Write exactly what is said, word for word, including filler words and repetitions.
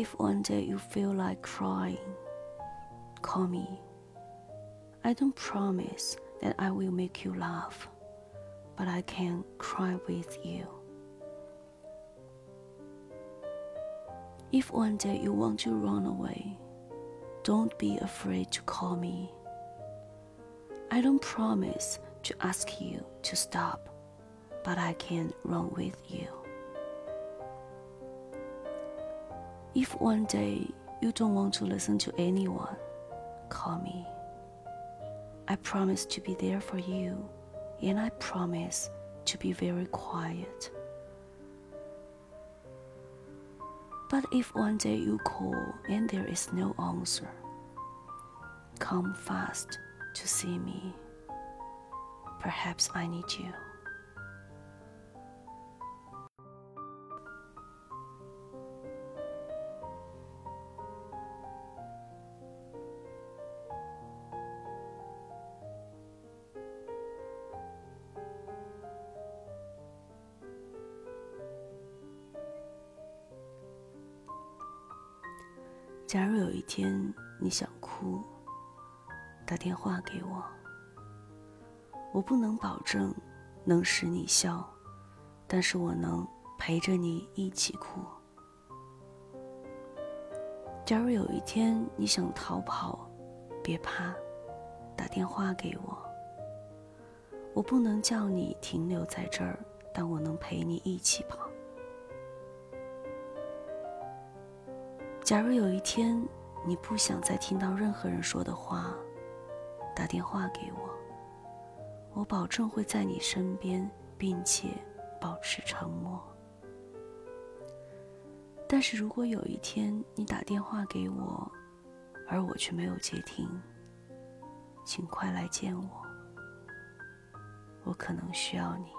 If one day you feel like crying, call me. I don't promise that I will make you laugh, but I can cry with you. If one day you want to run away, don't be afraid to call me. I don't promise to ask you to stop, but I can run with you. If one day you don't want to listen to anyone, call me. I promise to be there for you, and I promise to be very quiet. But if one day you call and there is no answer, come fast to see me. Perhaps I need you. 假如有一天你想哭，打电话给我。我不能保证能使你笑，但是我能陪着你一起哭。假如有一天你想逃跑，别怕，打电话给我。我不能叫你停留在这儿，但我能陪你一起跑。假如有一天你不想再听到任何人说的话，打电话给我，我保证会在你身边，并且保持沉默。但是如果有一天你打电话给我，而我却没有接听，请快来见我，我可能需要你。